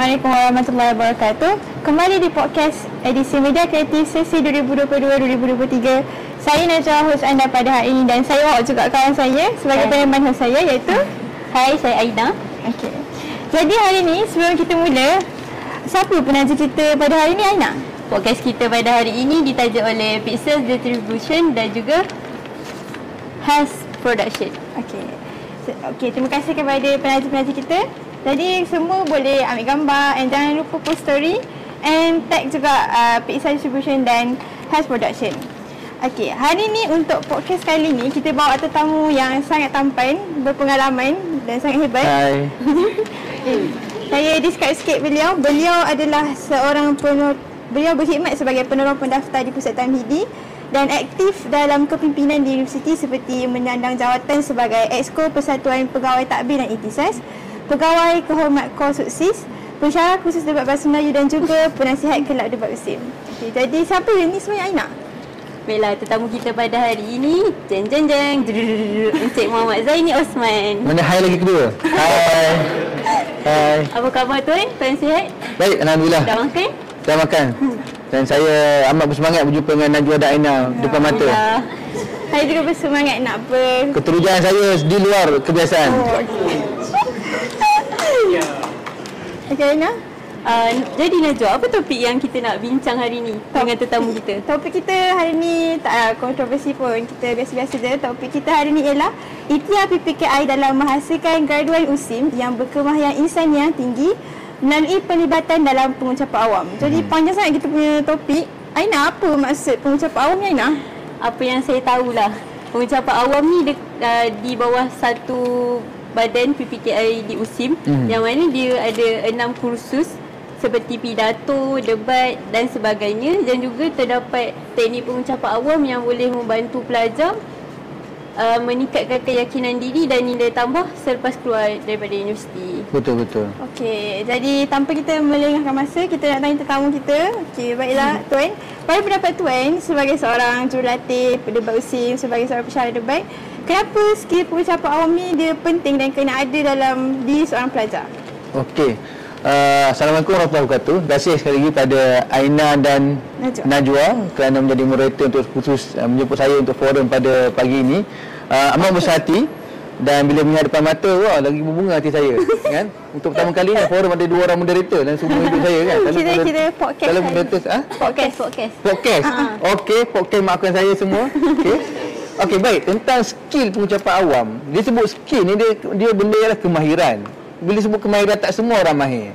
Assalamualaikum warahmatullahi wabarakatuh. Kembali di podcast edisi Media Kreatif sesi 2022-2023. Saya Najwa, host anda pada hari ini, dan saya bawa juga kawan saya sebagai peneman host saya, iaitu saya Aina. Okey. Jadi hari ni sebelum kita mula, siapa penaja kita pada hari ni, Aina? Podcast kita pada hari ini ditaja oleh Pixels Distribution dan juga HAS Production. Okey. Okey, terima kasih kepada penaja-penaja kita. Jadi semua boleh ambil gambar, and jangan lupa post story and tag juga Pixels Distribution dan HAS Production. Okey, hari ni untuk podcast kali ni kita bawa tetamu yang sangat tampan, berpengalaman dan sangat hebat. Hai. Saya describe sikit beliau. Beliau adalah seorang beliau berkhidmat sebagai penolong pendaftar di Pusat Tamhidi dan aktif dalam kepimpinan di universiti seperti menyandang jawatan sebagai Exco Persatuan Pegawai Takbir dan ITIS, Pegawai Kehormat Kor SUKSIS, Pensyarah Khusus Debat Bahasa Melayu dan juga Penasihat Kelab Debat USIM. Okay, jadi siapa yang ni sebenarnya, Aina? Baiklah, tetamu kita pada hari ini, jeng-jeng-jeng, Encik Muhammad Zaini Osman. Mana hai lagi kedua? Hai. Hai. Apa khabar tuan? Tuan sihat? Baik, alhamdulillah. Dah makan? Dah makan. Dan saya amat bersemangat berjumpa dengan Najwa dan Aina depan mata. Saya juga bersemangat nak keterujaan saya di luar kebiasaan. Okay, Aina. Jadi Najwa, apa topik yang kita nak bincang hari ni dengan tetamu kita? Topik kita hari ni tak kontroversi pun, kita biasa-biasa je. Topik kita hari ni ialah ikhtiar PPKI dalam menghasilkan graduan USIM yang berkemahiran insan yang tinggi melalui pelibatan dalam pengucapan awam. Jadi panjang sangat kita punya topik. Aina, apa maksud pengucapan awam ni, Aina? Apa yang saya tahulah, pengucapan awam ni di bawah satu badan PPKI di USIM, yang mana dia ada 6 kursus seperti pidato, debat dan sebagainya, dan juga terdapat teknik pengucapan awam yang boleh membantu pelajar meningkatkan keyakinan diri dan nilai tambah selepas keluar daripada universiti. Betul. Okey, jadi tanpa kita melengahkan masa, kita nak tanya tetamu kita. Okey, baiklah tuan. Pada pendapat tuan sebagai seorang jurulatih debat USIM, sebagai seorang pensyarah debat, kenapa skill pengucapan awam ni dia penting dan kena ada dalam diri seorang pelajar? Okey. Assalamualaikum warahmatullahi wabarakatuh. Terima kasih sekali lagi pada Aina dan Najwa kerana menjadi moderator untuk khusus menjemput saya untuk forum pada pagi ini. Amat besar hati, dan bila melihat depan mata, wah, lagi berbunga hati saya kan. Untuk pertama kali forum ada 2 orang moderator dalam semua hidup saya kan. Kita podcast. Kalau moderator podcast. Okey, podcast, maafkan saya semua. Okey. Okey, baik, tentang skill pengucapan awam. Dia sebut skill ni, dia benda ialah kemahiran. Bila sebut kemahiran, tak semua orang mahir.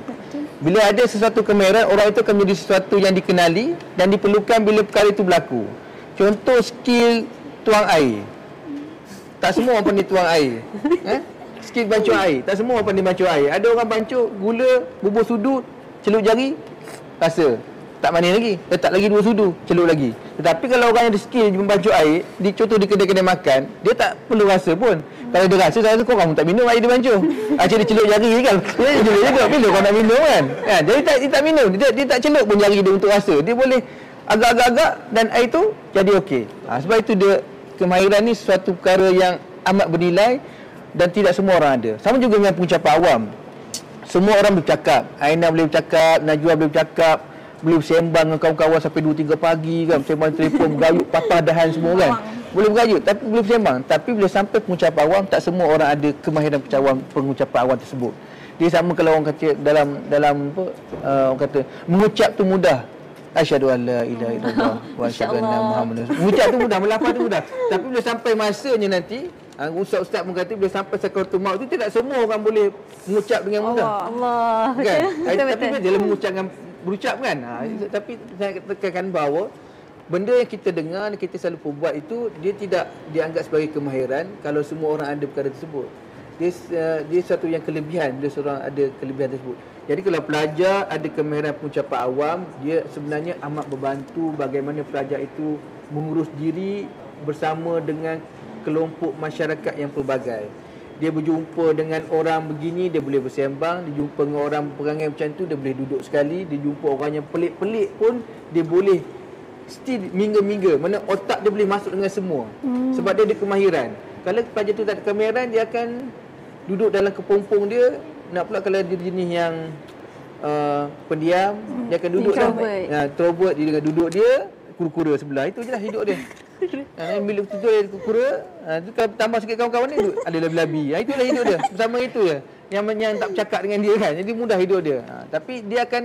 Bila ada sesuatu kemahiran, orang itu akan menjadi sesuatu yang dikenali dan diperlukan bila perkara itu berlaku. Contoh skill tuang air. Tak semua orang pandai tuang air. Skill bancuh air. Tak semua orang pandai bancuh air. Ada orang bancuh gula, bubur sudu, celup jari, rasa. Tak manis lagi, letak lagi 2 sudu, celup lagi. Tetapi kalau orang yang ada skill membancuh air, contoh di kedai-kedai makan, dia tak perlu rasa pun. Kalau dia rasa, saya rasa korang tak minum air dia bancuh. Asyik dia celup jari kan, dia celup juga, bila korang nak minum kan. Jadi dia tak minum, dia tak celup pun jari dia untuk rasa. Dia boleh agak-agak dan air tu jadi okey. Sebab itu dia, kemahiran ni sesuatu perkara yang amat bernilai dan tidak semua orang ada. Sama juga dengan pengucapan awam. Semua orang boleh bercakap. Aina boleh bercakap, Najwa boleh bercakap, boleh sembang dengan kawan-kawan sampai 2-3 pagi kan, sembang telefon, bergayut, patah dahan semua kan. Boleh bergayut, tapi boleh sembang. Tapi bila sampai pengucapan awam, tak semua orang ada kemahiran pengucapan awam tersebut. Dia sama kalau orang kata dalam apa, orang kata mengucap tu mudah. Asyhadu an la ilaha illallah wa asyhadu anna Muhammadan Rasulullah. Mengucap tu mudah, melafaz tu mudah. Tapi bila sampai masanya nanti, ustaz-ustaz mengatakan bila sampai sakaratul maut tu, tidak semua orang boleh mengucap dengan mudah. Allah. Kan? Tapi bila dia mengucap dengan berucap kan. Tapi saya tekankan bahawa benda yang kita dengar, kita selalu perbuat itu, dia tidak dianggap sebagai kemahiran kalau semua orang ada perkara tersebut. Dia satu yang kelebihan, dia seorang ada kelebihan tersebut. Jadi kalau pelajar ada kemahiran pengucapan awam, dia sebenarnya amat membantu bagaimana pelajar itu mengurus diri bersama dengan kelompok masyarakat yang pelbagai. Dia berjumpa dengan orang begini, dia boleh bersembang. Dia jumpa dengan orang perangai macam tu, dia boleh duduk sekali. Dia jumpa orang yang pelik-pelik pun, dia boleh still mingga-mingga. Mana otak dia boleh masuk dengan semua. Sebab dia ada kemahiran. Kalau pelajar tu tak ada kemahiran, dia akan duduk dalam kepompong dia. Nak pula kalau dia jenis yang pendiam, dia akan duduk dah. Introvert, dia akan duduk dia, kura-kura sebelah. Itu je lah hidup dia. Bila betul-betul dia kura-kura, tu tambah sikit kawan-kawan dia, ada labi-labi. Itulah hidup dia. Bersama itu je. Yang tak bercakap dengan dia kan. Jadi mudah hidup dia. Tapi dia akan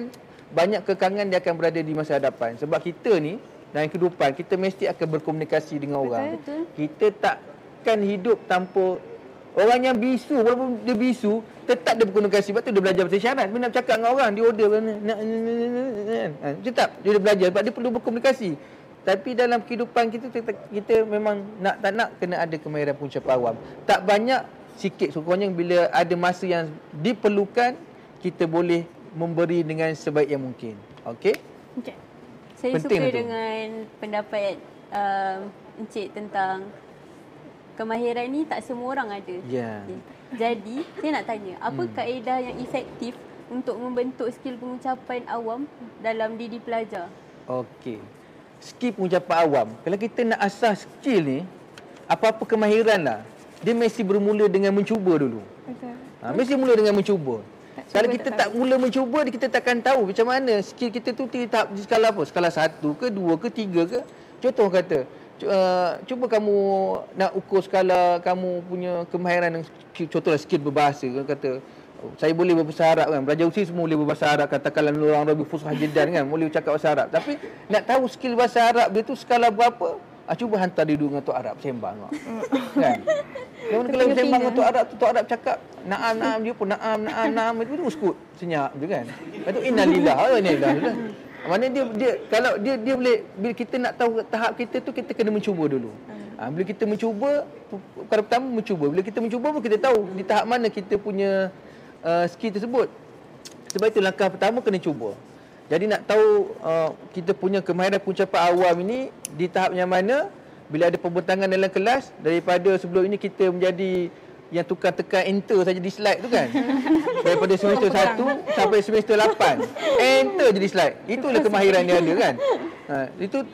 banyak kekangan, dia akan berada di masa hadapan. Sebab kita ni, dalam kehidupan, kita mesti akan berkomunikasi dengan orang. Betul. Kita takkan hidup tanpa orang yang bisu. Walaupun dia bisu, tetap dia berkomunikasi. Sebab tu dia belajar bahasa isyarat. Bila nak bercakap dengan orang, dia order. Macam tak? Dia belajar sebab dia perlu berkomunikasi. Tapi dalam kehidupan kita, kita memang nak tak nak kena ada kemahiran pengucapan awam. Tak banyak, sikit. Sekurangnya bila ada masa yang diperlukan, kita boleh memberi dengan sebaik yang mungkin. Okey? Okey. Saya penting suka itu. Dengan pendapat Encik tentang kemahiran ni tak semua orang ada. Yeah. Okay. Jadi, saya nak tanya, apa kaedah yang efektif untuk membentuk skill pengucapan awam dalam diri pelajar? Okey. Skill pengucapan awam. Kalau kita nak asah skill ni, apa-apa kemahiran lah, dia mesti bermula dengan mencuba dulu. Betul. Mesti mula dengan mencuba. Kalau kita tak mula mencuba, kita takkan tahu macam mana skill kita tu tahap di skala apa. Skala 1 ke 2 ke 3 ke. Contoh kata, cuba kamu nak ukur skala kamu punya kemahiran yang, contohlah skill berbahasa. Kata, saya boleh berbahasa Arab kan. Pelajar USIM semua boleh berbahasa Arab. Katakanlah orang Rabi Fusah Jeddah kan, boleh cakap bahasa Arab. Tapi nak tahu skill bahasa Arab dia tu skala berapa, cuba hantar dia dulu dengan Tok Arab sembang kan. Kalau sembang dengan Tok Arab cakap na'am na'am, dia pun na'am na'am na'am, itu uskut senyap je kan. Lepas tu innalillah wa inna ilaihi raji'un. Maknanya dia kalau dia boleh, bila kita nak tahu tahap kita tu, kita kena mencuba dulu. Bila kita mencuba, perkara pertama mencuba. Bila kita mencuba pun kita tahu di tahap mana kita punya skill tersebut. Sebab itu langkah pertama kena cuba. Jadi nak tahu kita punya kemahiran pengucapan awam ini di tahap yang mana, bila ada pembentangan dalam kelas, daripada sebelum ini kita menjadi yang tukar tekan enter saja di slide tu kan. Daripada semester 1 sampai semester 8. Enter je di slide. Itulah kemahiran dia ada kan. Itu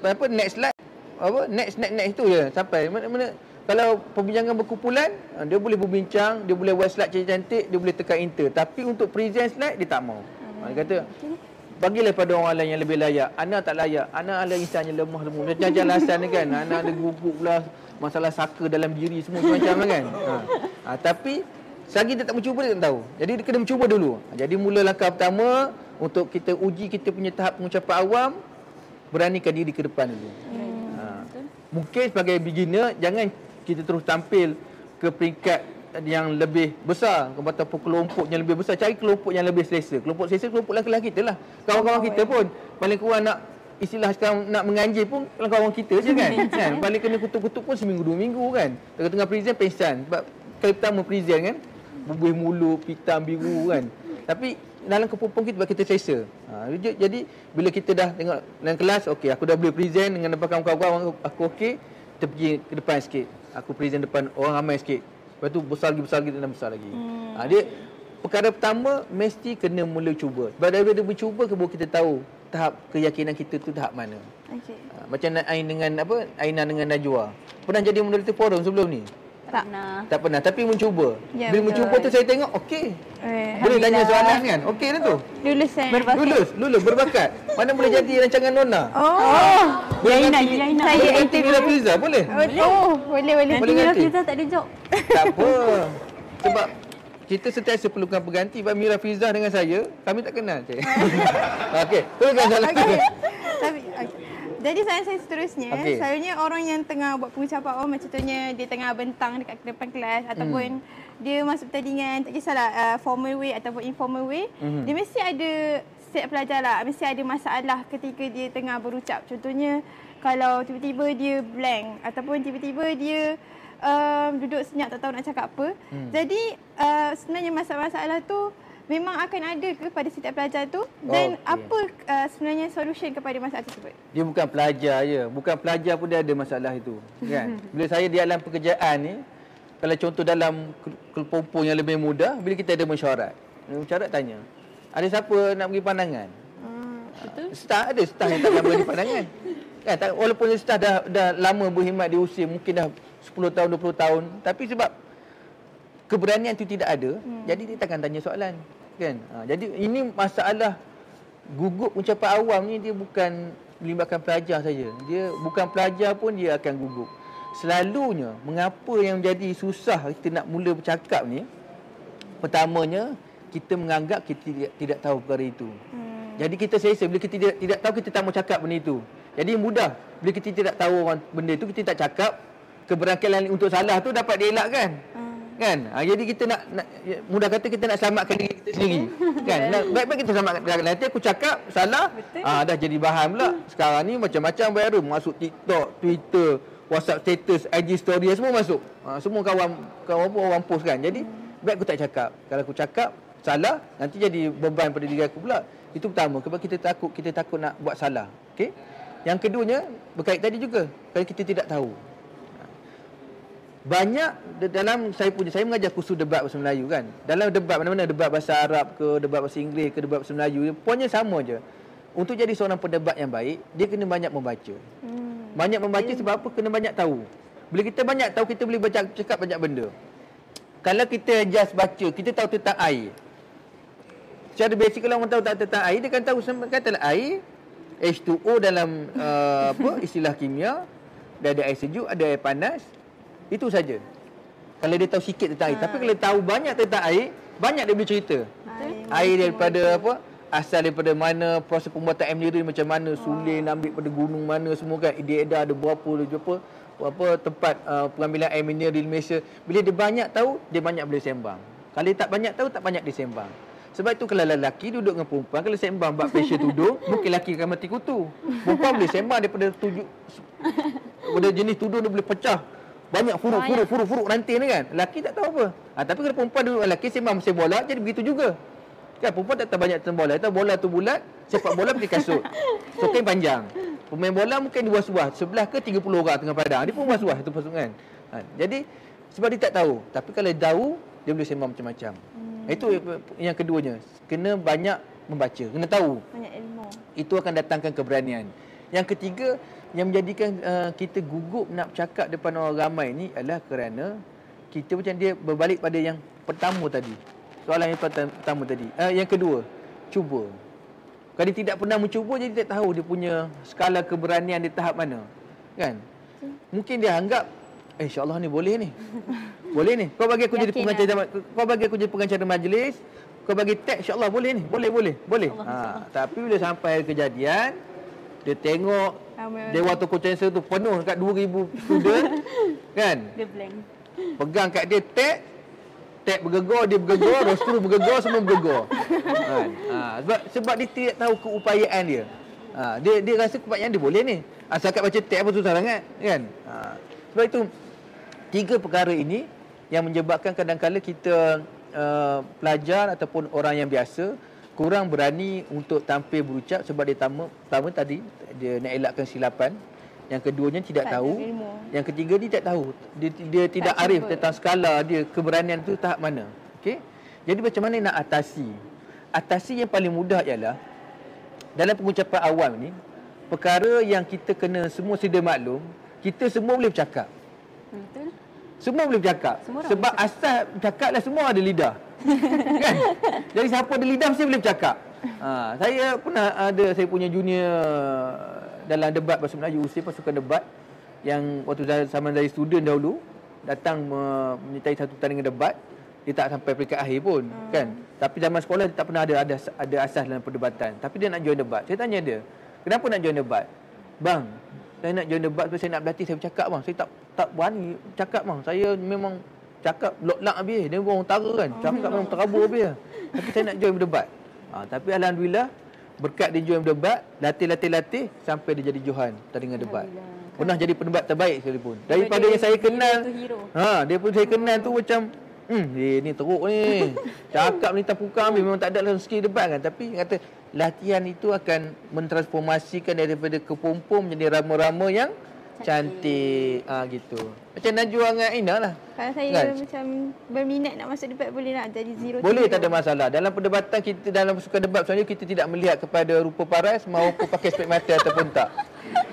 apa next slide apa next itu je sampai mana. Kalau perbincangan berkumpulan, dia boleh berbincang, dia boleh buat slide cantik-cantik, dia boleh tekan enter. Tapi untuk present slide dia tak mau. Dia kata, bagilah pada orang lain yang lebih layak. Ana tak layak. Ana adalah insan yang lemah lembut. Macam-macam alasan kan. Ana ada guguk pula, masalah saka dalam diri semua macam-macam kan. Tapi selagi dia tak mencuba, dia tak tahu. Jadi dia kena mencuba dulu. Jadi mula langkah pertama untuk kita uji kita punya tahap pengucapan awam, beranikan diri ke depan dulu. Mungkin sebagai beginner, jangan kita terus tampil ke peringkat yang lebih besar, kepada kelompok yang lebih besar. Cari kelompok yang lebih selesa. Kelompok selesa, kelompok kelas kita lah. Kawan-kawan kita pun paling kurang nak, istilah sekarang nak menganjir pun kawan-kawan kita je kan. Paling kena kutuk-kutuk pun seminggu dua minggu kan. Tengah-tengah present, pengsan. Sebab kali pertama present kan, bubuh mulut, pitam biru kan. Tapi dalam kepompong kita, sebab kita selesa. Jadi bila kita dah tengok dalam kelas, okey, aku dah boleh present dengan depan kawan-kawan, aku okey, kita pergi ke depan sikit. Aku present depan orang ramai sikit. Lepas tu besar lagi. Dia perkara pertama mesti kena mula cuba. Sebab daripada bercuba ke baru kita tahu tahap keyakinan kita tu tahap mana. Okay. Macam Aina dengan Najwa. Pernah jadi moderator forum sebelum ni? Tak pernah. Tapi mencuba. Ya, bila mencuba tu saya tengok okey. Boleh tanya soalan kan? Okey dah tu. Lulus berbakat. Mana boleh jadi rancangan Nona? Aina. Saya interview Rafiza boleh? Boleh. Mira Fiza tak ada job. Tak apa. Sebab kita sentiasa perlukan pengganti. Sebab Mira Fiza dengan saya, kami tak kenal. Okey. Teruskan soalan. Jadi saya seterusnya, selalunya orang yang tengah buat pengucapan awam, contohnya dia tengah bentang dekat depan kelas ataupun dia masuk pertandingan, tak kisahlah formal way ataupun informal way, dia mesti ada set pelajar lah, mesti ada masalah ketika dia tengah berucap. Contohnya kalau tiba-tiba dia blank ataupun tiba-tiba dia duduk senyap tak tahu nak cakap apa. Jadi sebenarnya masalah-masalah tu memang akan ada kepada setiap pelajar tu, dan apa sebenarnya solution kepada masalah tersebut? Dia bukan pelajar je, bukan pelajar pun dia ada masalah itu kan. Bila saya di dalam pekerjaan ni, kalau contoh dalam kelompok yang lebih muda, bila kita ada mesyuarat tanya, ada siapa nak bagi pandangan? Betul. Staf yang tak nak bagi pandangan. Kan, walaupun staf dah lama berkhidmat di USIM, mungkin dah 10 tahun 20 tahun, tapi sebab keberanian itu tidak ada, jadi dia takkan tanya soalan. kan. Jadi ini masalah gugup ucapan awam ni, dia bukan melibatkan pelajar saja. Dia bukan pelajar pun dia akan gugup. Selalunya mengapa yang jadi susah kita nak mula bercakap ni, pertamanya kita menganggap kita tidak tahu perkara itu. Jadi kita selesa bila kita tidak tahu, kita tak mau cakap benda itu. Jadi mudah bila kita tidak tahu orang benda itu, kita tak cakap, keberangkaian untuk salah tu dapat dielakkan. Kan? Jadi kita nak mudah kata kita nak selamatkan diri kita sendiri. Kan? Baik-baik kita selamatkan. Nanti aku cakap salah, dah jadi bahan pula. Sekarang ni macam-macam viral, masuk TikTok, Twitter, WhatsApp status, IG story semua masuk. Semua kawan pun orang post kan. Jadi baik aku tak cakap. Kalau aku cakap salah, nanti jadi beban pada diri aku pula. Itu pertama, sebab kita takut nak buat salah. Okey. Yang keduanya berkait tadi juga, kalau kita tidak tahu. Banyak dalam saya mengajar kursus debat bahasa Melayu kan. Dalam debat mana-mana, debat bahasa Arab ke, debat bahasa Inggeris ke, debat bahasa Melayu, poinnya sama je. Untuk jadi seorang pendebat yang baik, dia kena banyak membaca. Banyak membaca sebab apa? Kena banyak tahu. Bila kita banyak tahu, kita boleh cakap banyak benda. Kalau kita just baca, kita tahu tentang air. Secara basic kalau orang tahu tentang air, dia akan tahu katalah air H2O dalam istilah kimia, dia ada air sejuk, ada air panas. Itu saja. Kalau dia tahu sikit tentang air, tapi kalau dia tahu banyak tentang air, banyak dia boleh cerita. Air daripada apa? Asal daripada mana, proses pembuatan air macam mana, suling ambil pada gunung mana semua kan. Dia ada berapa tempat pengambilan air mineral di Malaysia. Bila dia banyak tahu, dia banyak boleh sembang. Kalau dia tak banyak tahu, tak banyak dia sembang. Sebab itu kalau lelaki duduk dengan perempuan, kalau sembang bab fashion tudung, mungkin lelaki akan mati kutu. Perempuan boleh sembang daripada jenis tudung dia boleh pecah. Banyak furuk ranting ni kan. Lelaki tak tahu apa. Tapi kalau perempuan duduk dengan lelaki sembang bola, jadi begitu juga. Kan perempuan tak tahu banyak tentang bola. Dia tahu bola tu bulat, sepak bola pakai kasut. Sokai panjang. Pemain bola mungkin dia buas-buas, 11 ke 30 orang tengah padang. Dia pun buas-buas satu pasukan. Jadi sebab dia tak tahu. Tapi kalau dia tahu, dia boleh sembang macam-macam. Itu yang keduanya. Kena banyak membaca, kena tahu. Banyak ilmu. Itu akan datangkan keberanian. Yang ketiga, yang menjadikan kita gugup nak bercakap depan orang ramai ni adalah kerana kita macam dia berbalik pada yang pertama tadi. Soalan yang pertama tadi. Yang kedua, cuba. Kalau dia tidak pernah mencuba, jadi dia tak tahu dia punya skala keberanian di tahap mana. Kan? Mungkin dia anggap, insya-Allah ni boleh ni. Boleh ni. Kau bagi aku jadi pengacara, kau bagi aku jadi pengacara majlis, kau bagi teks insya-Allah boleh ni. Boleh. Tapi bila sampai kejadian, dia tengok Dewan Tokocensa tu penuh dekat 2000 student kan. Dia blank. Pegang kat dia teks bergegor, dia bergegor, rostru bergegor, semua bergegor. Kan? Sebab dia tidak tahu keupayaan dia. Dia rasa keupayaan dia boleh ni. Asal kat baca teks apa susah sangat kan. Sebab itu tiga perkara ini yang menyebabkan kadang-kadang kita pelajar ataupun orang yang biasa kurang berani untuk tampil berucap sebab dia pertama tadi dia nak elakkan silapan, yang keduanya tidak tahu, yang ketiga dia tak tahu, dia tidak arif tentang skala dia keberanian tu tahap mana. Okey, jadi macam mana nak atasi? Yang paling mudah ialah dalam pengucapan awam ni, perkara yang kita kena semua sedia maklum, kita semua boleh bercakap. Betul. Semua boleh bercakap. Sebab asal bercakaplah semua ada lidah. Kan? Jadi siapa ada lidah mesti boleh bercakap. Saya pernah ada, saya punya junior dalam debat bahasa Melayu, USIM pasukan debat yang waktu zaman dari student dahulu datang menyertai satu pertandingan debat, dia tak sampai peringkat akhir pun kan. Tapi zaman sekolah dia tak pernah ada asas dalam perdebatan, tapi dia nak join debat. Saya tanya dia, "Kenapa nak join debat?" "Bang, saya nak join debat sebab saya nak berlatih saya bercakap bang. Saya tak berani cakap bang. Saya memang cakap blok-blok habis. Dia orang utara kan. Cakap memang terabur habis. Tapi saya nak join berdebat." Tapi alhamdulillah berkat dia join berdebat, latih sampai dia jadi Johan tandingan debat. Pernah jadi pendebat terbaik sekalipun. Daripada yang saya kenal. Daripada saya kenal tu macam dia ni teruk ni. Cakap ni tak pukang memang tak ada dalam skill debat kan. Tapi kata latihan itu akan mentransformasikan daripada kepompong menjadi rama-rama yang cantik. Gitu. Macam Najwa dengan Aina lah. Kalau saya macam berminat nak masuk debat, boleh nak jadi 0-0? Boleh, tak ada masalah. Dalam perdebatan kita, dalam pasukan debat sebenarnya kita tidak melihat kepada rupa paras maupun pakai spek mata ataupun tak.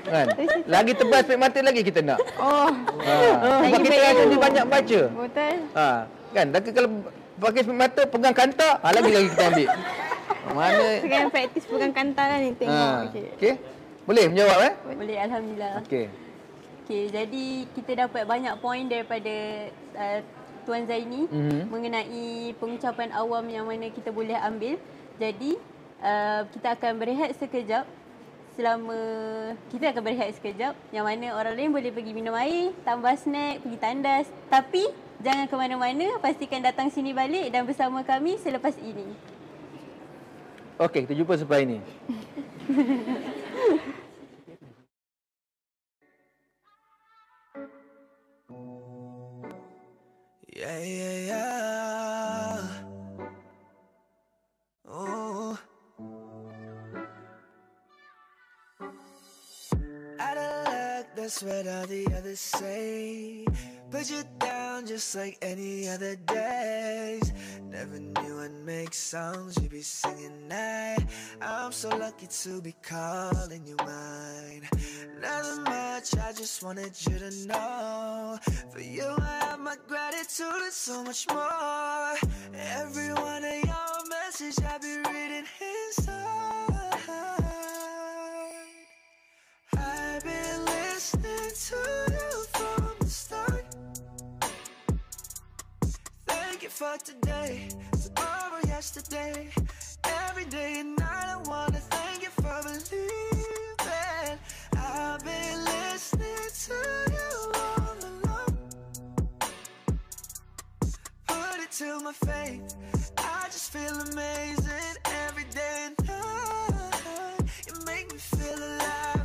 Kan? Lagi tebal spek mata lagi kita nak. Sebab kita rasa dia banyak baca. Betul. Kan? Tapi kalau pakai mata pegang kanta, lagi-lagi kita ambil. Mana? Sekarang praktis pegang kanta lah ni, tengok. Okey. Boleh menjawab eh? Boleh, alhamdulillah. Okey. Okey, jadi kita dapat banyak poin daripada Tuan Zaini mengenai pengucapan awam yang mana kita boleh ambil. Jadi kita akan berehat sekejap. Yang mana orang lain boleh pergi minum air, tambah snack, pergi tandas. Tapi jangan ke mana-mana, pastikan datang sini balik dan bersama kami selepas ini. Okey, kita jumpa selepas ini. Yeah, yeah, yeah. Oh. That's what all the others say. Put you down just like any other days. Never knew I'd make songs you'd be singing night. I'm so lucky to be calling you mine. Nothing much, I just wanted you to know. For you I have my gratitude and so much more. Every one of your messages I be reading inside. I've been listening to you from the start. Thank you for today, tomorrow, yesterday. Every day and night I wanna thank you for believing. I've been listening to you all along. Put it to my faith, I just feel amazing. Every day and night you make me feel alive.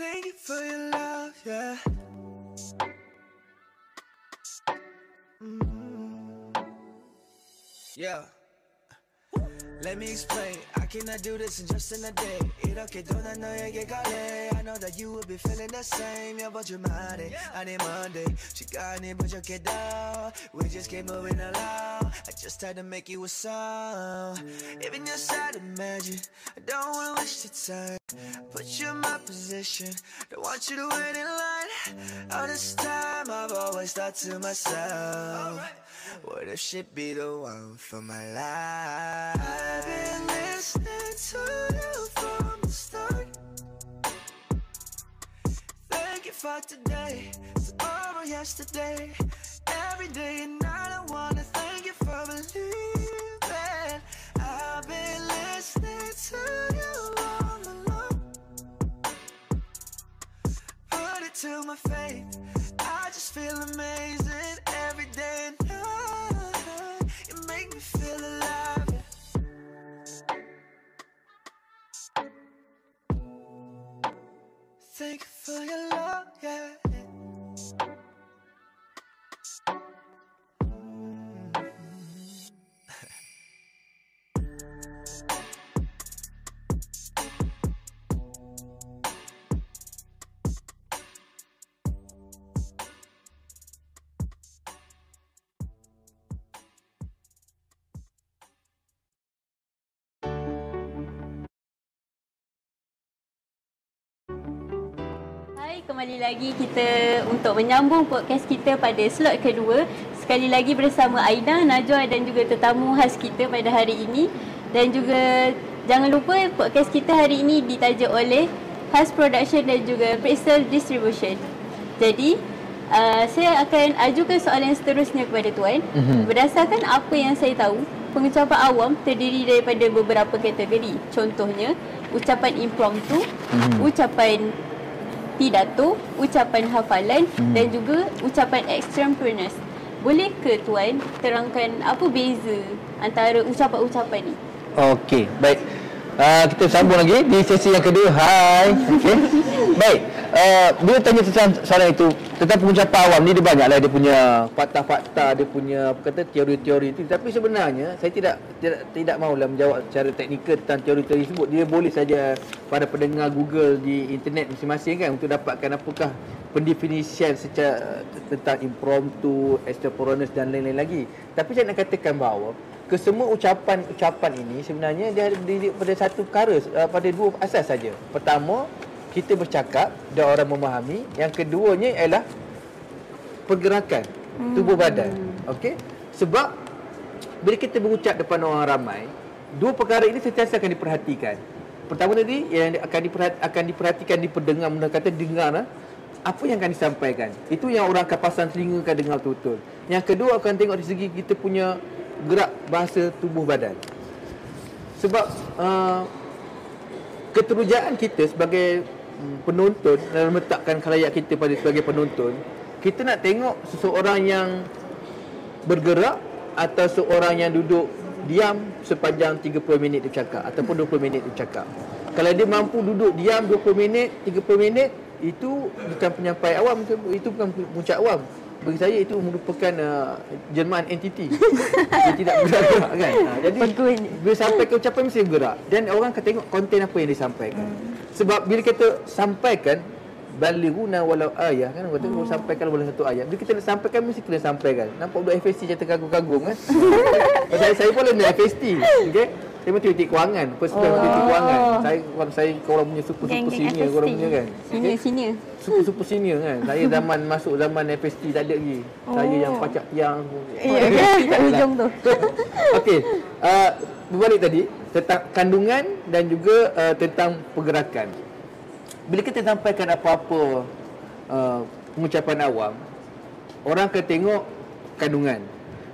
Thank you for your love, yeah. Yeah. Let me explain, I cannot do this in just in a day. 이렇게 또 난 너에게 갈래. I know that you will be feeling the same. 여보주 말해, 아니 Monday 시간이 부족해도 we just keep moving along. I just had to make you a song. Even your side of magic, I don't wanna waste your time. Put you in my position, don't want you to wait in line. All this time I've always thought to myself, what if she'd be the one for my life? I've been listening to you from the start. Thank you for today, tomorrow, yesterday. Every day and night I wanna thank you for believing. I've been listening to you all along. Put it to my faith, I just feel amazing. Every day and night you make me feel alive. Thank you for your love, yeah. Kembali lagi kita untuk menyambung podcast kita pada slot kedua. Sekali lagi bersama Aina, Najwa dan juga tetamu khas kita pada hari ini. Dan juga jangan lupa podcast kita hari ini ditaja oleh HAS Production dan juga Pixels Distribution. Jadi saya akan ajukan soalan seterusnya kepada Tuan. Berdasarkan apa yang saya tahu, pengucapan awam terdiri daripada beberapa kategori. Contohnya ucapan impromptu, ucapan pidato, ucapan hafalan dan juga ucapan extemporaneous. Boleh ke Tuan terangkan apa beza antara ucapan-ucapan ni? Okey, baik. Kita sambung lagi di sesi yang kedua. Hai. Okey. Baik. Bila tanya tentang soalan itu, tentang pengucapan awam ni, dia banyaklah dia punya fakta-fakta, dia punya apa kata teori-teori itu. Tapi sebenarnya saya tidak mahulah menjawab secara teknikal tentang teori-teori tersebut. Dia boleh saja pada pendengar Google di internet masing-masing kan, untuk dapatkan apakah pendefinisian secara tentang impromptu, extemporaneous dan lain-lain lagi. Tapi saya nak katakan bahawa kesemua ucapan-ucapan ini sebenarnya dia diri pada satu perkara, pada dua asas saja. Pertama, kita bercakap dan orang memahami. Yang keduanya ialah pergerakan tubuh badan. Okey? Sebab bila kita berucap depan orang ramai, dua perkara ini sentiasa akan diperhatikan. Pertama tadi yang akan diperhatikan di pendengar, mula kata dengar apa yang akan disampaikan. Itu yang orang akan pasang telinga, akan dengar betul-betul. Yang kedua akan tengok di segi kita punya gerak bahasa tubuh badan. Sebab keterujaan kita sebagai penonton dan meletakkan khalayak kita pada sebagai penonton, kita nak tengok seseorang yang bergerak atau seorang yang duduk diam sepanjang 30 minit dia cakap ataupun 20 minit dia cakap. Kalau dia mampu duduk diam 20 minit, 30 minit, itu bukan penyampai awam, itu bukan puncak awam. Bagi saya itu merupakan jelmaan entiti. Dia tidak bergerak kan. Jadi bila sampai ke ucapan mesti bergerak dan orang akan tengok konten apa yang disampaikan. Sebab bila kita sampaikan balighuna walau ayah kan, kata kalau sampaikan boleh satu ayat. Bila kita nak sampaikan mesti kena sampaikan. Nampak budak FST cerita kagum-kagum kan. saya pun nak FST. Okey. Saya menteri kewangan, personal menteri kewangan. Saya korang punya super-super senior korang punya kan. Senior. Super-super senior kan. Saya zaman masuk zaman FST tak ada lagi. Saya yang pacak tiang. Ya kan. Hujung tu. Okey. Berbalik tadi tentang kandungan dan juga tentang pergerakan. Bila kita sampaikan apa-apa pengucapan awam, orang akan tengok kandungan.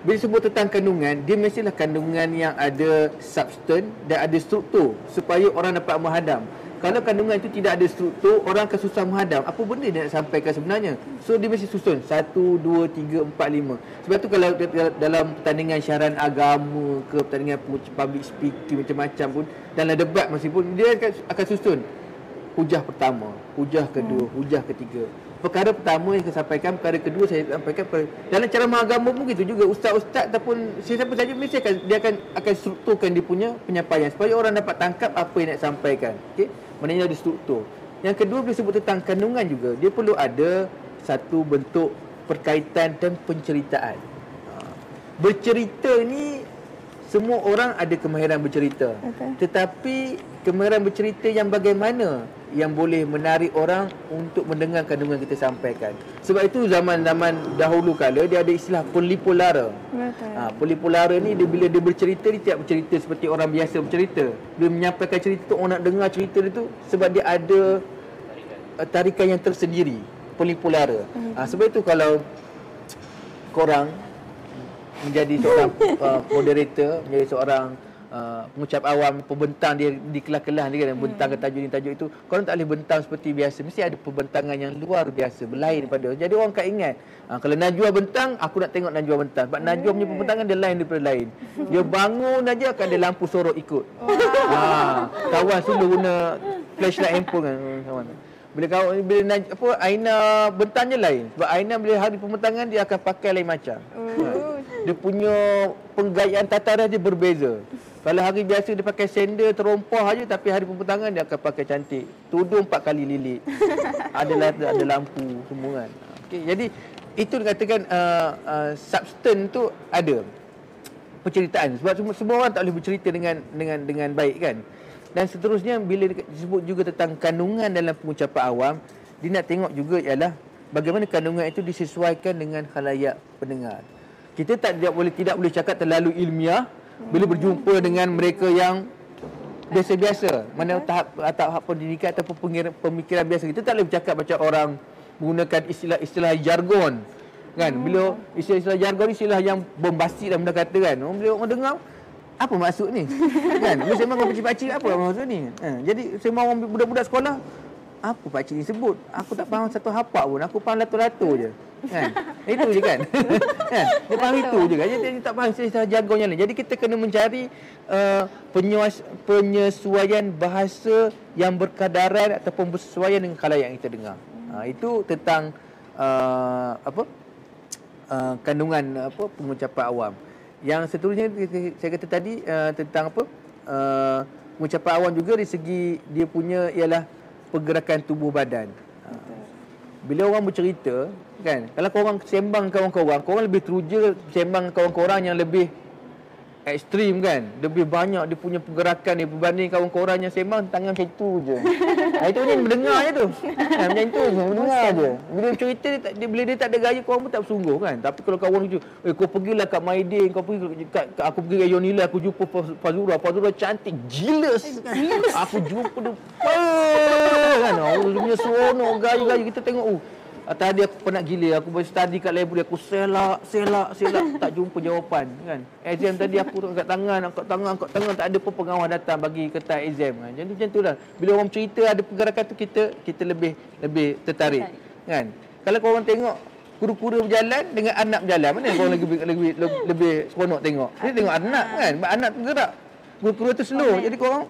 Bila sebut tentang kandungan, dia mestilah kandungan yang ada substan dan ada struktur supaya orang dapat menghadam. Kalau kandungan itu tidak ada struktur, orang akan susah menghadam. Apa benda dia nak sampaikan sebenarnya? So, dia mesti susun. 1, 2, 3, 4, 5. Sebab tu kalau dalam pertandingan syaran agama ke pertandingan public speaking macam-macam pun, dalam debat meskipun, dia akan susun. Hujah pertama, hujah kedua, hujah ketiga. Perkara pertama yang saya sampaikan, perkara kedua saya sampaikan. Dalam ceramah agama pun begitu juga. Ustaz-ustaz ataupun sesiapa saja mesti dia akan strukturkan dia punya penyampaian supaya orang dapat tangkap apa yang nak sampaikan. Okey, maknanya ada struktur. Yang kedua, bila sebut tentang kandungan juga, dia perlu ada satu bentuk perkaitan dan penceritaan. Bercerita ni semua orang ada kemahiran bercerita. Tetapi kemahiran bercerita yang bagaimana yang boleh menarik orang untuk mendengar kandungan kita sampaikan. Sebab itu zaman-zaman dahulu kala dia ada istilah polipolara. Polipolara ni dia bila dia bercerita, dia tidak bercerita seperti orang biasa bercerita. Dia menyampaikan cerita tu, orang nak dengar cerita dia tu sebab dia ada tarikan yang tersendiri, polipolara. Sebab itu kalau korang menjadi seorang moderator, menjadi seorang pengucap awam, pembentang dia di kelas-kelas dia kan, bentang ke tajuk ni tajuk itu, korang tak boleh bentang seperti biasa, mesti ada perbentangan yang luar biasa, berlain daripada. Jadi orang akan ingat, kalau Najwa bentang, aku nak tengok Najwa bentang, sebab Najwa punya perbentangan dia lain daripada lain. Dia bangun aja akan ada lampu sorok ikut. Kawan selalu guna flashlight handphone kan kawan. Bila kawan bila Najwa, apa Aina bentang je lain, sebab Aina bila hari perbentangan dia akan pakai lain macam. Dia punya penggayaan tataran dia berbeza. Kalau hari biasa dia pakai sandal terompah aja, tapi hari pembentangan dia akan pakai cantik. Tudung 4 kali lilit. ada lampu semua kan. Okey, jadi itu dikatakan substance tu ada penceritaan. Sebab semua orang tak boleh bercerita dengan baik kan. Dan seterusnya bila disebut juga tentang kandungan dalam pengucapan awam, dia nak tengok juga ialah bagaimana kandungan itu disesuaikan dengan khalayak pendengar. Kita tidak boleh cakap terlalu ilmiah bila berjumpa dengan mereka yang biasa-biasa, mana tahap pendidikan ataupun pemikiran biasa. Kita tak boleh bercakap macam orang menggunakan istilah jargon kan. Bila istilah jargon, istilah yang bombastik dan benda kata kan, bila orang dengar apa maksud ni kan, bila saya orang pakcik-pakcik apa maksud ni. Jadi semua orang budak-budak sekolah, apa pakcik ni sebut? Aku tak faham satu hafak pun. Aku faham lato-lato je. Kan? Itu je kan? Kan? Dia faham itu je kan? Dia tak faham istilah jargon yang lain. Jadi kita kena mencari penyesuaian bahasa yang berkadaran ataupun bersesuaian dengan khalayak yang kita dengar. Itu tentang kandungan pengucapan awam. Yang seterusnya saya kata tadi tentang apa? Pengucapan awam juga dari segi dia punya ialah pergerakan tubuh badan. Bila orang bercerita kan, kalau korang sembang kawan-kawan, korang lebih teruja sembang kawan-kawan yang lebih ekstrim kan, lebih banyak dia punya pergerakan dia berbanding kawan-kawan yang sembang tangan macam itu je. Nah, itu ni mendengar je tu. Nah, macam itu je, mendengar je. Bila cerita dia tak, bila dia tak ada gaya korang pun tak bersungguh kan. Tapi kalau kawan tu, eh kau pergilah kat Maiden, kau pergi kat, aku pergi kat Yonila, aku jumpa Fazura cantik gila. Aku jumpa dia kan. Aku punya seronok gaya-gaya kita tengok. Oh, tadi aku penat gila, aku baru study kat library, aku selak tak jumpa jawapan kan. Exam tadi aku angkat tangan tak ada pun pengawal datang bagi kertas exam kan. Jadi macam itulah. Bila orang cerita ada pergerakan tu kita lebih tertarik kan. Kalau kau orang tengok kura-kura berjalan dengan anak berjalan, mana kau lebih seronok tengok. Kita tengok anak kan, anak bergerak. Kura-kura tu slow. Jadi kau orang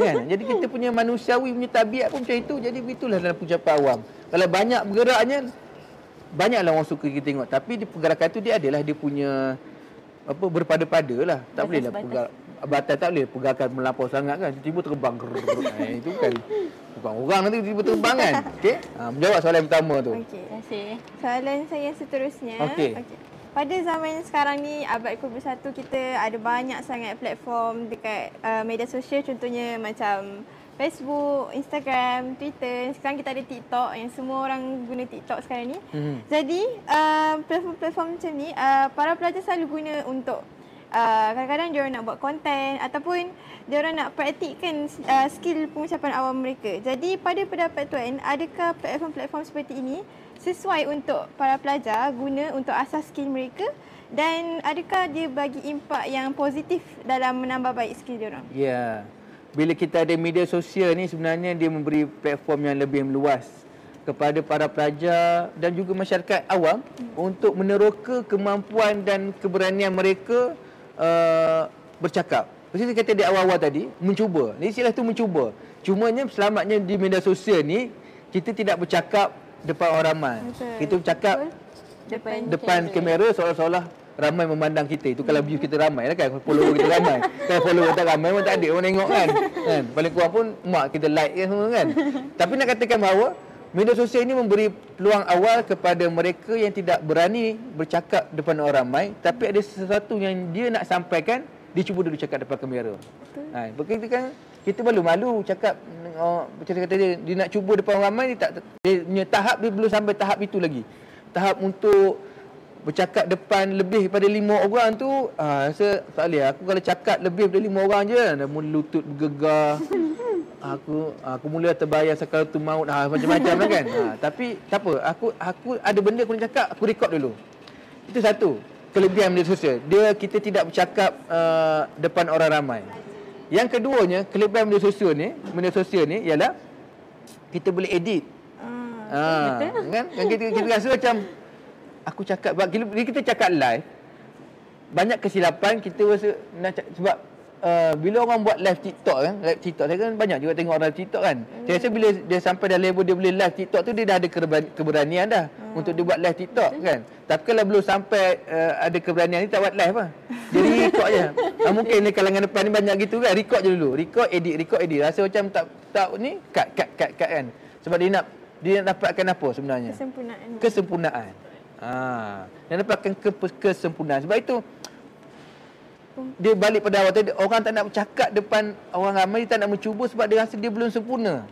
kan. Jadi kita punya manusiawi punya tabiat pun macam itu. Jadi begitulah dalam ucapan awam. Kalau banyak bergeraknya, banyaklah orang suka kita tengok. Tapi di pergerakan tu dia adalah dia punya apa berpada-pada lah. Tak bolehlah pergerakan batas, tak boleh pergerakan melampau sangat kan. Tiba-tiba terbang. Itu kan bukan orang nanti tiba-tiba terbang kan. Okey. Menjawab soalan pertama tu. Okey, terima kasih. Soalan saya seterusnya. Okey. Okay. Pada zaman sekarang ni abad ke-21 kita ada banyak sangat platform dekat media sosial, contohnya macam Facebook, Instagram, Twitter. Sekarang kita ada TikTok yang semua orang guna TikTok sekarang ni. Jadi platform-platform macam ni para pelajar selalu guna untuk kadang-kadang diorang nak buat konten ataupun diorang nak praktikkan skill pengucapan awam mereka. Jadi pada pendapat Tuan, adakah platform-platform seperti ini sesuai untuk para pelajar guna untuk asas skill mereka? Dan adakah dia bagi impak yang positif dalam menambah baik skill diorang? Ya. Yeah. Bila kita ada media sosial ni sebenarnya dia memberi platform yang lebih meluas kepada para pelajar dan juga masyarakat awam untuk meneroka kemampuan dan keberanian mereka bercakap. Seperti kata di awal-awal tadi, mencuba. Jadi istilah tu mencuba. Cumanya selamatnya di media sosial ni kita tidak bercakap depan orang ramai. Betul. Kita bercakap depan kamera seolah-olah ramai memandang kita. Itu kalau view kita ramai lah kan, follower kita ramai. Kalau follower tak ramai pun tak ada orang tengok kan. Kan paling kurang pun mak kita like kan semua kan. Tapi nak katakan bahawa media sosial ini memberi peluang awal kepada mereka yang tidak berani bercakap depan orang ramai, tapi ada sesuatu yang dia nak sampaikan, dia cuba dulu cakap depan kamera. Ha, begitu kan. Kita malu-malu cakap macam kata dia nak cuba depan orang ramai, dia punya tahap dia belum sampai tahap itu lagi. Tahap untuk bercakap depan lebih daripada 5 orang tu rasa tak boleh. Aku kalau cakap lebih daripada 5 orang je dah mula lutut bergegar. Aku mula terbayang sakaratul maut macam-macam lah kan. Tapi tak apa, aku ada benda aku nak cakap, aku rekod dulu. Itu satu kelebihan media sosial. Kita tidak bercakap depan orang ramai. Yang keduanya, kelebihan media sosial ni ialah kita boleh edit. Kan? Kita rasa macam aku cakap, bila kita cakap live banyak kesilapan kita rasa nak cakap, sebab bila orang buat live TikTok kan, live TikTok saya kan banyak juga tengok orang TikTok kan. Saya rasa bila dia sampai dah level dia boleh live TikTok tu, dia dah ada keberanian dah untuk dia buat live TikTok kan. Tapi kalau belum sampai ada keberanian ni, tak buat live lah. Jadi record je. Mungkin ni kalangan depan ni banyak gitu kan, record je dulu, record edit rasa macam tak ni cut kan. Sebab dia nak dapatkan apa sebenarnya? Kesempurnaan. Dan dapatkan kesempurnaan. Sebab itu dia balik pada awal tadi, orang tak nak bercakap depan orang ramai, dia tak nak mencuba sebab dia rasa dia belum sempurna.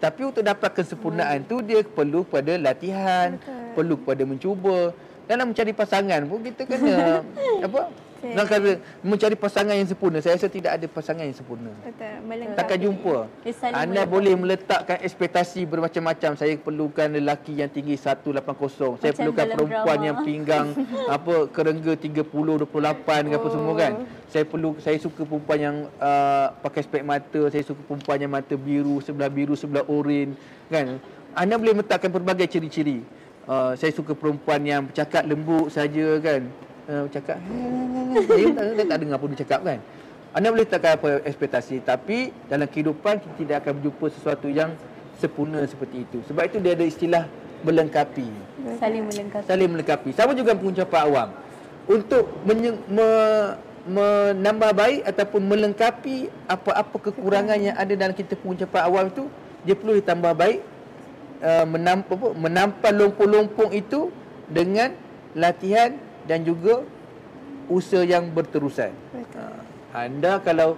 Tapi untuk dapat kesempurnaan tu dia perlu pada latihan, perlu pada mencuba. Dalam mencari pasangan pun kita kena mencari pasangan yang sempurna. Saya rasa tidak ada pasangan yang sempurna. Takkan jumpa. Anda boleh meletakkan ekspektasi bermacam-macam. Saya perlukan lelaki yang tinggi 180. Saya perlukan perempuan yang pinggang kerengga 30-28 apa semua kan. Saya suka perempuan yang pakai spek mata. Saya suka perempuan yang mata biru, sebelah oren kan. Anda boleh meletakkan pelbagai ciri-ciri. Saya suka perempuan yang bercakap lembut saja kan. Cakap saya tak dengar pun dia cakap kan. Anda boleh letakkan apa ekspektasi, tapi dalam kehidupan kita tidak akan berjumpa sesuatu yang sempurna seperti itu. Sebab itu dia ada istilah melengkapi, saling melengkapi. Sama juga pengucapan awam untuk menambah baik ataupun melengkapi apa-apa kekurangan yang ada dalam kita pengucapan awam itu, dia perlu ditambah baik, menampal lompong-lompong itu dengan latihan dan juga usaha yang berterusan. Anda kalau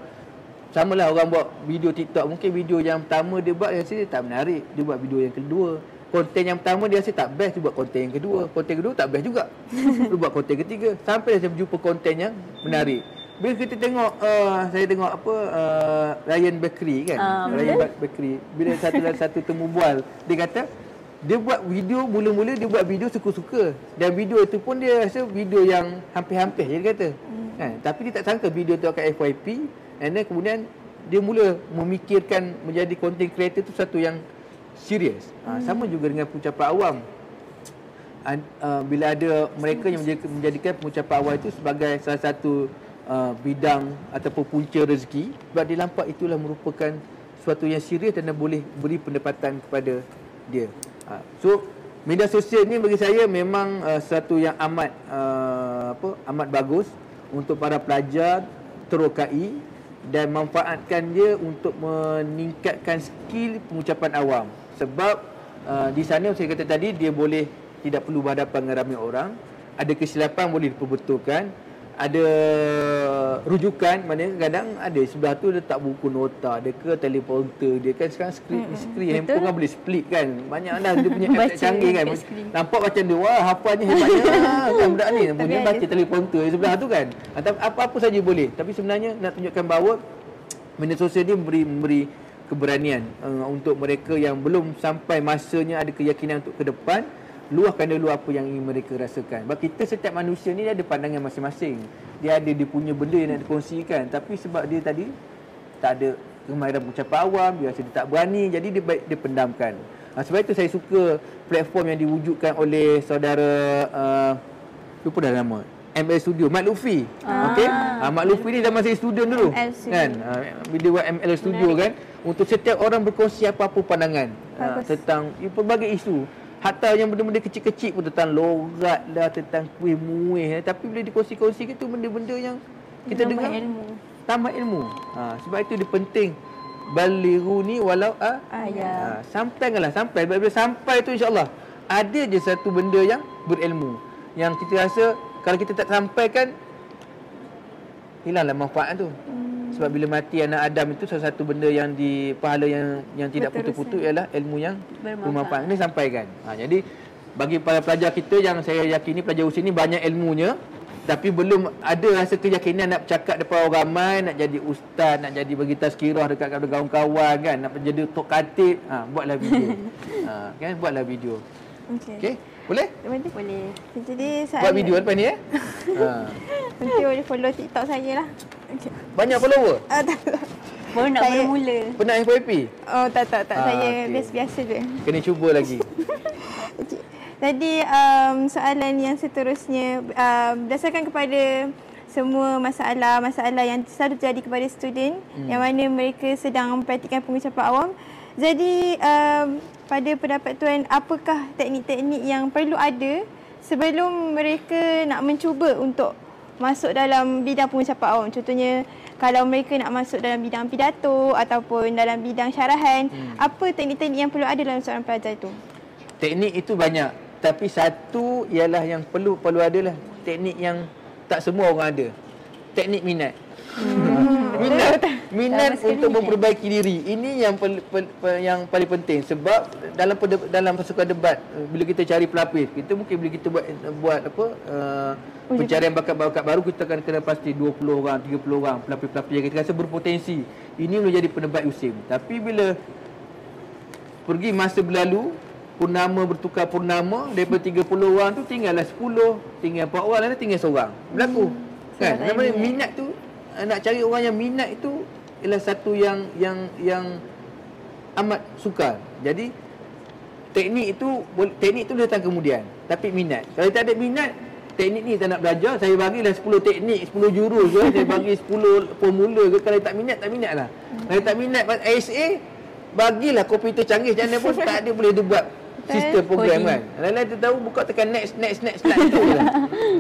samalah orang buat video TikTok, mungkin video yang pertama dia buat, dia rasa tak menarik, dia buat video yang kedua. Konten yang pertama dia rasa tak best, dia buat konten yang kedua. Konten kedua tak best juga, dia buat konten ketiga, sampai dia jumpa konten yang menarik. Bila kita tengok, saya tengok apa, Ryan Bakery kan, Ryan Bakery. Bila satu temu bual, dia kata dia buat video, mula-mula dia buat video suka-suka, dan video itu pun dia rasa video yang hampir-hampir dia kata. Kan? Tapi dia tak sangka video tu akan FYP, and then kemudian dia mula memikirkan menjadi content creator tu satu yang serius. Sama juga dengan pengucapan awam. Bila ada mereka yang menjadikan pengucapan awam itu sebagai salah satu bidang ataupun punca rezeki, sebab dia nampak itulah merupakan sesuatu yang serius dan boleh beri pendapatan kepada dia. So media sosial ni bagi saya memang sesuatu yang amat amat bagus untuk para pelajar terokai, dan manfaatkan dia untuk meningkatkan skill pengucapan awam. Sebab di sana saya kata tadi, dia boleh tidak perlu berhadapan dengan ramai orang, ada kesilapan boleh diperbetulkan, ada rujukan, maknanya kadang ada sebelah tu letak buku nota dia ke, teleprompter dia kan sekarang skrin handphone kan boleh split kan, banyak dah dia punya app canggih kan, nampak macam dia wah hafalnya hebatnya kan budak ni, dia baca teleprompter sebelah tu kan, apa-apa saja boleh. Tapi sebenarnya nak tunjukkan bahawa media sosial ni memberi keberanian untuk mereka yang belum sampai masanya ada keyakinan untuk ke depan. Luahkan dulu apa yang ingin mereka rasakan. Sebab kita setiap manusia ni dia ada pandangan masing-masing. Dia ada dia punya benda yang nak dikongsikan. Tapi sebab dia tadi tak ada kemahiran pengucapan awam, dia rasa dia tak berani, jadi dia pendamkan. Sebab itu saya suka platform yang diwujudkan oleh saudara lupa dah nama, ML Studio, Mat Lufi. Okey. Mat Lufi ni zaman saya student dulu kan. Dia buat ML Studio kan, untuk setiap orang berkongsi apa-apa pandangan tentang pelbagai isu. Hatta yang benda-benda kecil-kecil pun, tentang lorat lah, tentang kuih muih. Tapi bila dikongsi-kongsi itu benda-benda yang kita tambah dengar, ilmu. Tambah ilmu. Sebab itu dia penting. Balighu ni walau ayah. Sampaikan lah, sampai. Bila sampai tu insyaAllah, ada je satu benda yang berilmu, yang kita rasa kalau kita tak sampaikan, hilanglah manfaat tu. Sebab bila mati anak Adam itu, salah satu benda yang di pahala yang tidak putus-putus ialah ilmu yang bermanfaat. Ini sampaikan. Jadi bagi para pelajar kita yang saya yakini, pelajar usia ni banyak ilmunya, tapi belum ada rasa keyakinan nak bercakap depan orang ramai, nak jadi ustaz, nak jadi bagi tazkirah dekat kawan-kawan kan, nak jadi tok khatib, buatlah video. Kan buatlah video. Okey. Okey. Boleh? Boleh. Jadi saya buat video depan ni Nanti boleh follow TikTok saya lah. Okay. Banyak follower? Tak. Baru nak mula-mula. Pernah FYP? Oh tak. Saya biasa-biasa je. Kena cuba lagi. Okay. Jadi soalan yang seterusnya, berdasarkan kepada semua masalah yang selalu terjadi kepada student yang mana mereka sedang memperhatikan pengucapan awam. Jadi pada pendapat tuan, apakah teknik-teknik yang perlu ada sebelum mereka nak mencuba untuk masuk dalam bidang pengucapan awam? Contohnya kalau mereka nak masuk dalam bidang pidato ataupun dalam bidang syarahan, apa teknik-teknik yang perlu ada dalam seorang pelajar itu? Teknik itu banyak, tapi satu ialah yang perlu adalah teknik yang tak semua orang ada. Teknik minat. Minat untuk memperbaiki diri. Ini yang paling penting, sebab dalam pasukan debat, bila kita cari pelapis, kita mungkin bila kita buat apa pencarian bakat-bakat baru, kita akan kena pasti 20 orang, 30 orang pelapis-pelapis yang kita rasa berpotensi. Ini menjadi penebat USIM. Tapi bila pergi masa berlalu, purnama bertukar purnama, daripada 30 orang tu tinggallah 10, tinggal 4 orang, ada tinggal seorang. Berlaku. Kan? Namanya minat tu, nak cari orang yang minat itu ialah satu yang amat sukar. Jadi teknik itu datang kemudian, tapi minat. Kalau tak ada minat, teknik ni tak nak belajar, saya bagilah 10 teknik, 10 jurus ke, saya bagi 10 formula ke, kalau tak minatlah. Kalau tak minat ISA, bagilah komputer canggih jangan pun tak ada boleh dibuat sistem program kan. Lain-lain tu tahu, buka tekan next slide tu je.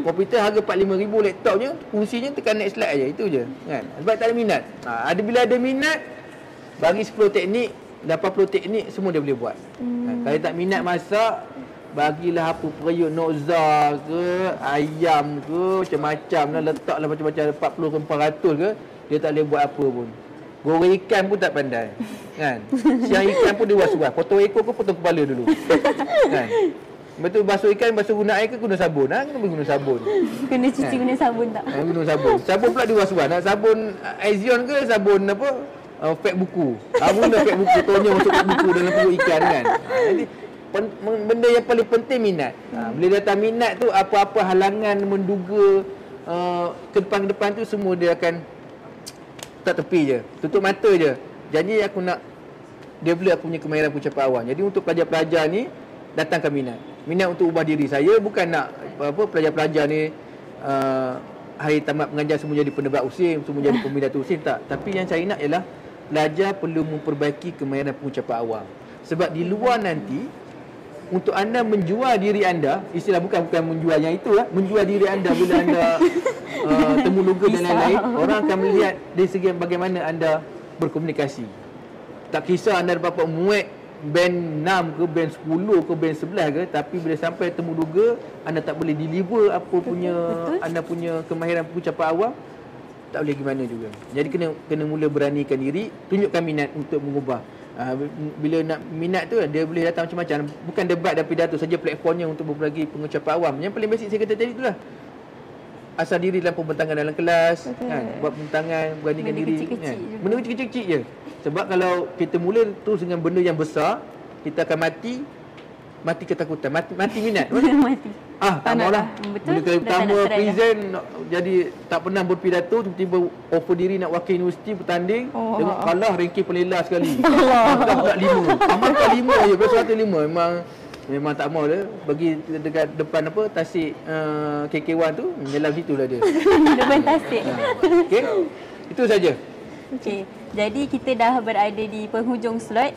Komputer harga 45,000, laptop je, fungsinya tekan next slide aje, itu je kan. Sebab tak ada minat. Bila ada minat, bagi 10 teknik, 80 teknik semua dia boleh buat. Kalau tak minat masak, bagilah apa periuk nokza ke, ayam ke, macam-macam lah, letaklah macam-macam 40 ke 400 ke, dia tak boleh buat apa pun. Goreng ikan pun tak pandai, kan? Siang ikan pun dia was-was, potong ekor ke potong kepala dulu, kan? Lepas tu basuh ikan, basuh guna air ke guna sabun? Ha? Kena guna sabun. Kena cuci guna sabun tak? Ha, guna sabun. Sabun pula dia was-was. Nak sabun Azion ke sabun apa? Fek buku. Guna fek buku, tonyol masuk fek buku dalam perut ikan, kan? Jadi benda yang paling penting minat. Bila datang minat tu, apa-apa halangan menduga ke depan-depan tu semua dia akan tak tepi je. Tutup mata je. Janji aku nak develop punya kemahiran pucapawan. Jadi untuk pelajar-pelajar ni, datangkan minat. Minat untuk ubah diri. Saya bukan nak apa pelajar-pelajar ni hari tamat pengajar semua jadi penerbak USIM, semua jadi pembinaan USIM, tak. Tapi yang saya nak ialah pelajar perlu memperbaiki kemahiran pengucapan awam. Sebab di luar nanti, untuk anda menjual diri anda, istilah bukan menjual yang itu lah, menjual diri anda bila anda temu luka dan lain-lain, orang akan melihat dari segi bagaimana anda berkomunikasi. Tak kisah anda dapat muat band 6 ke band 10 ke band 11 ke, tapi bila sampai temu duga anda tak boleh deliver apa punya anda punya kemahiran pengucapan awam, tak boleh gimana juga. Jadi kena mula beranikan diri, tunjukkan minat untuk mengubah. Bila nak minat tu, dia boleh datang macam-macam. Bukan debat dan pidato saja platformnya untuk berbagi pengucapan awam. Yang paling basic saya kata tadi itulah. Asal diri dalam pembentangan dalam kelas, kan? Buat pembentangan, beranikan benda diri. Kecil-kecil kan? Benda kecil-kecil je. Sebab kalau kita mula terus dengan benda yang besar, kita akan mati ketakutan, mati minat. Mati. Tak maulah. Bila kali pertama present dah. Jadi tak pernah berpidato, tiba-tiba offer diri nak wakil universiti bertanding, tengok kalah ranking paling last sekali. Amat tak 5. Ya, berapa 105 memang tak mau dia. Bagi dekat depan apa tasik KK1 tu, dalam situlah dia. Depan tasik. Okey. Itu saja. Okey. Jadi kita dah berada di penghujung slot.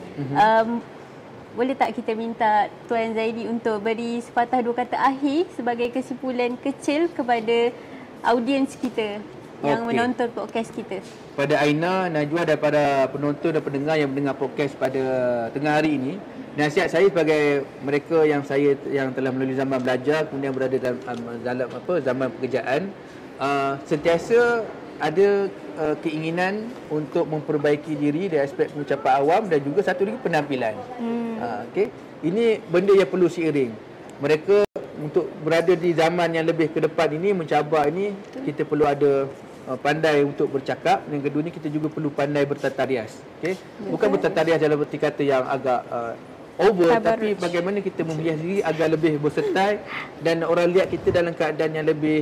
Boleh tak kita minta Tuan Zaini untuk beri sepatah dua kata akhir sebagai kesimpulan kecil kepada audiens kita yang menonton podcast kita. Pada Aina, Najwa dan para penonton dan pendengar yang mendengar podcast pada tengah hari ini, nasihat saya sebagai mereka yang telah melalui zaman belajar kemudian berada dalam apa zaman pekerjaan, sentiasa ada keinginan untuk memperbaiki diri dari aspek pengucapan awam dan juga satu lagi penampilan. Okey, ini benda yang perlu seiring. Mereka untuk berada di zaman yang lebih ke depan ini, mencabar ini, kita perlu ada pandai untuk bercakap. Yang kedua ni, kita juga perlu pandai bertata rias. Okey, bukan bertata rias dalam erti kata yang agak over, tapi bagaimana kita membias diri agar lebih bersetai dan orang lihat kita dalam keadaan yang lebih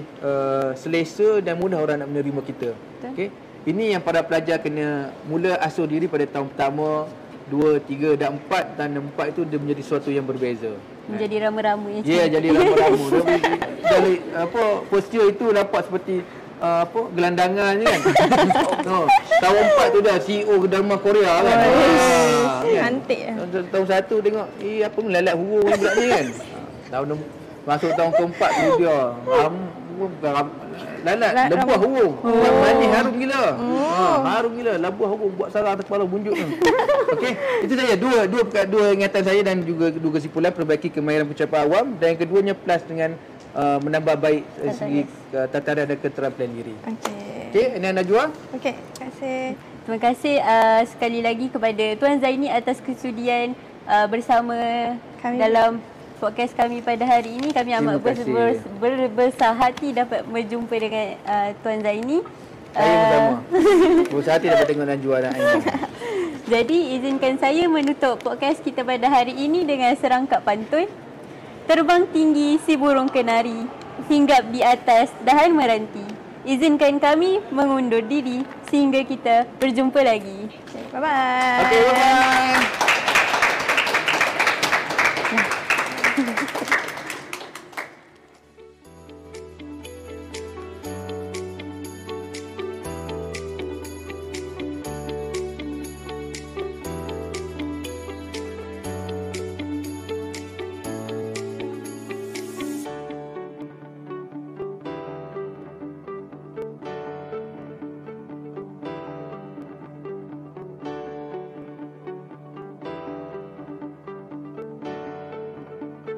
selesa dan mudah orang nak menerima kita. Okey, ini yang para pelajar kena mula asuh diri pada tahun pertama, 2, 3 dan 4. Tahun 4 itu dia menjadi sesuatu yang berbeza. Menjadi rama-rama. Jadi rama-rama. Dari postur itu nampak seperti gelandangan je, kan? Tahun 4 tu dah CEO drama Korea, kan? Cantik kan? Tahun 1 tengok apa melalat huru pula ni, kan? Masuk tahun keempat tu dia lalat, lebuah huru, manis harum gila, harum gila, lebuah huru buat sarang atas kepala bunjuk tu. Okey, itu saja dua ingatan saya dan juga dua kesimpulan. Perbaiki kemahiran pengucapan awam dan yang keduanya plus dengan menambah baik segi tataran dan keterampilan diri. Okey, ini Najwa. Okey, terima kasih. Terima kasih sekali lagi kepada Tuan Zaini atas kesudian bersama kami dalam podcast kami pada hari ini. Kami amat berbesar hati dapat berjumpa dengan Tuan Zaini. Saya bersama. Berbesar hati dapat tengok Najwa dan Aina. Jadi izinkan saya menutup podcast kita pada hari ini dengan serangkap pantun. Terbang tinggi si burung kenari, hinggap di atas dahan meranti. Izinkan kami mengundur diri sehingga kita berjumpa lagi. Bye-bye. Okay, bye-bye.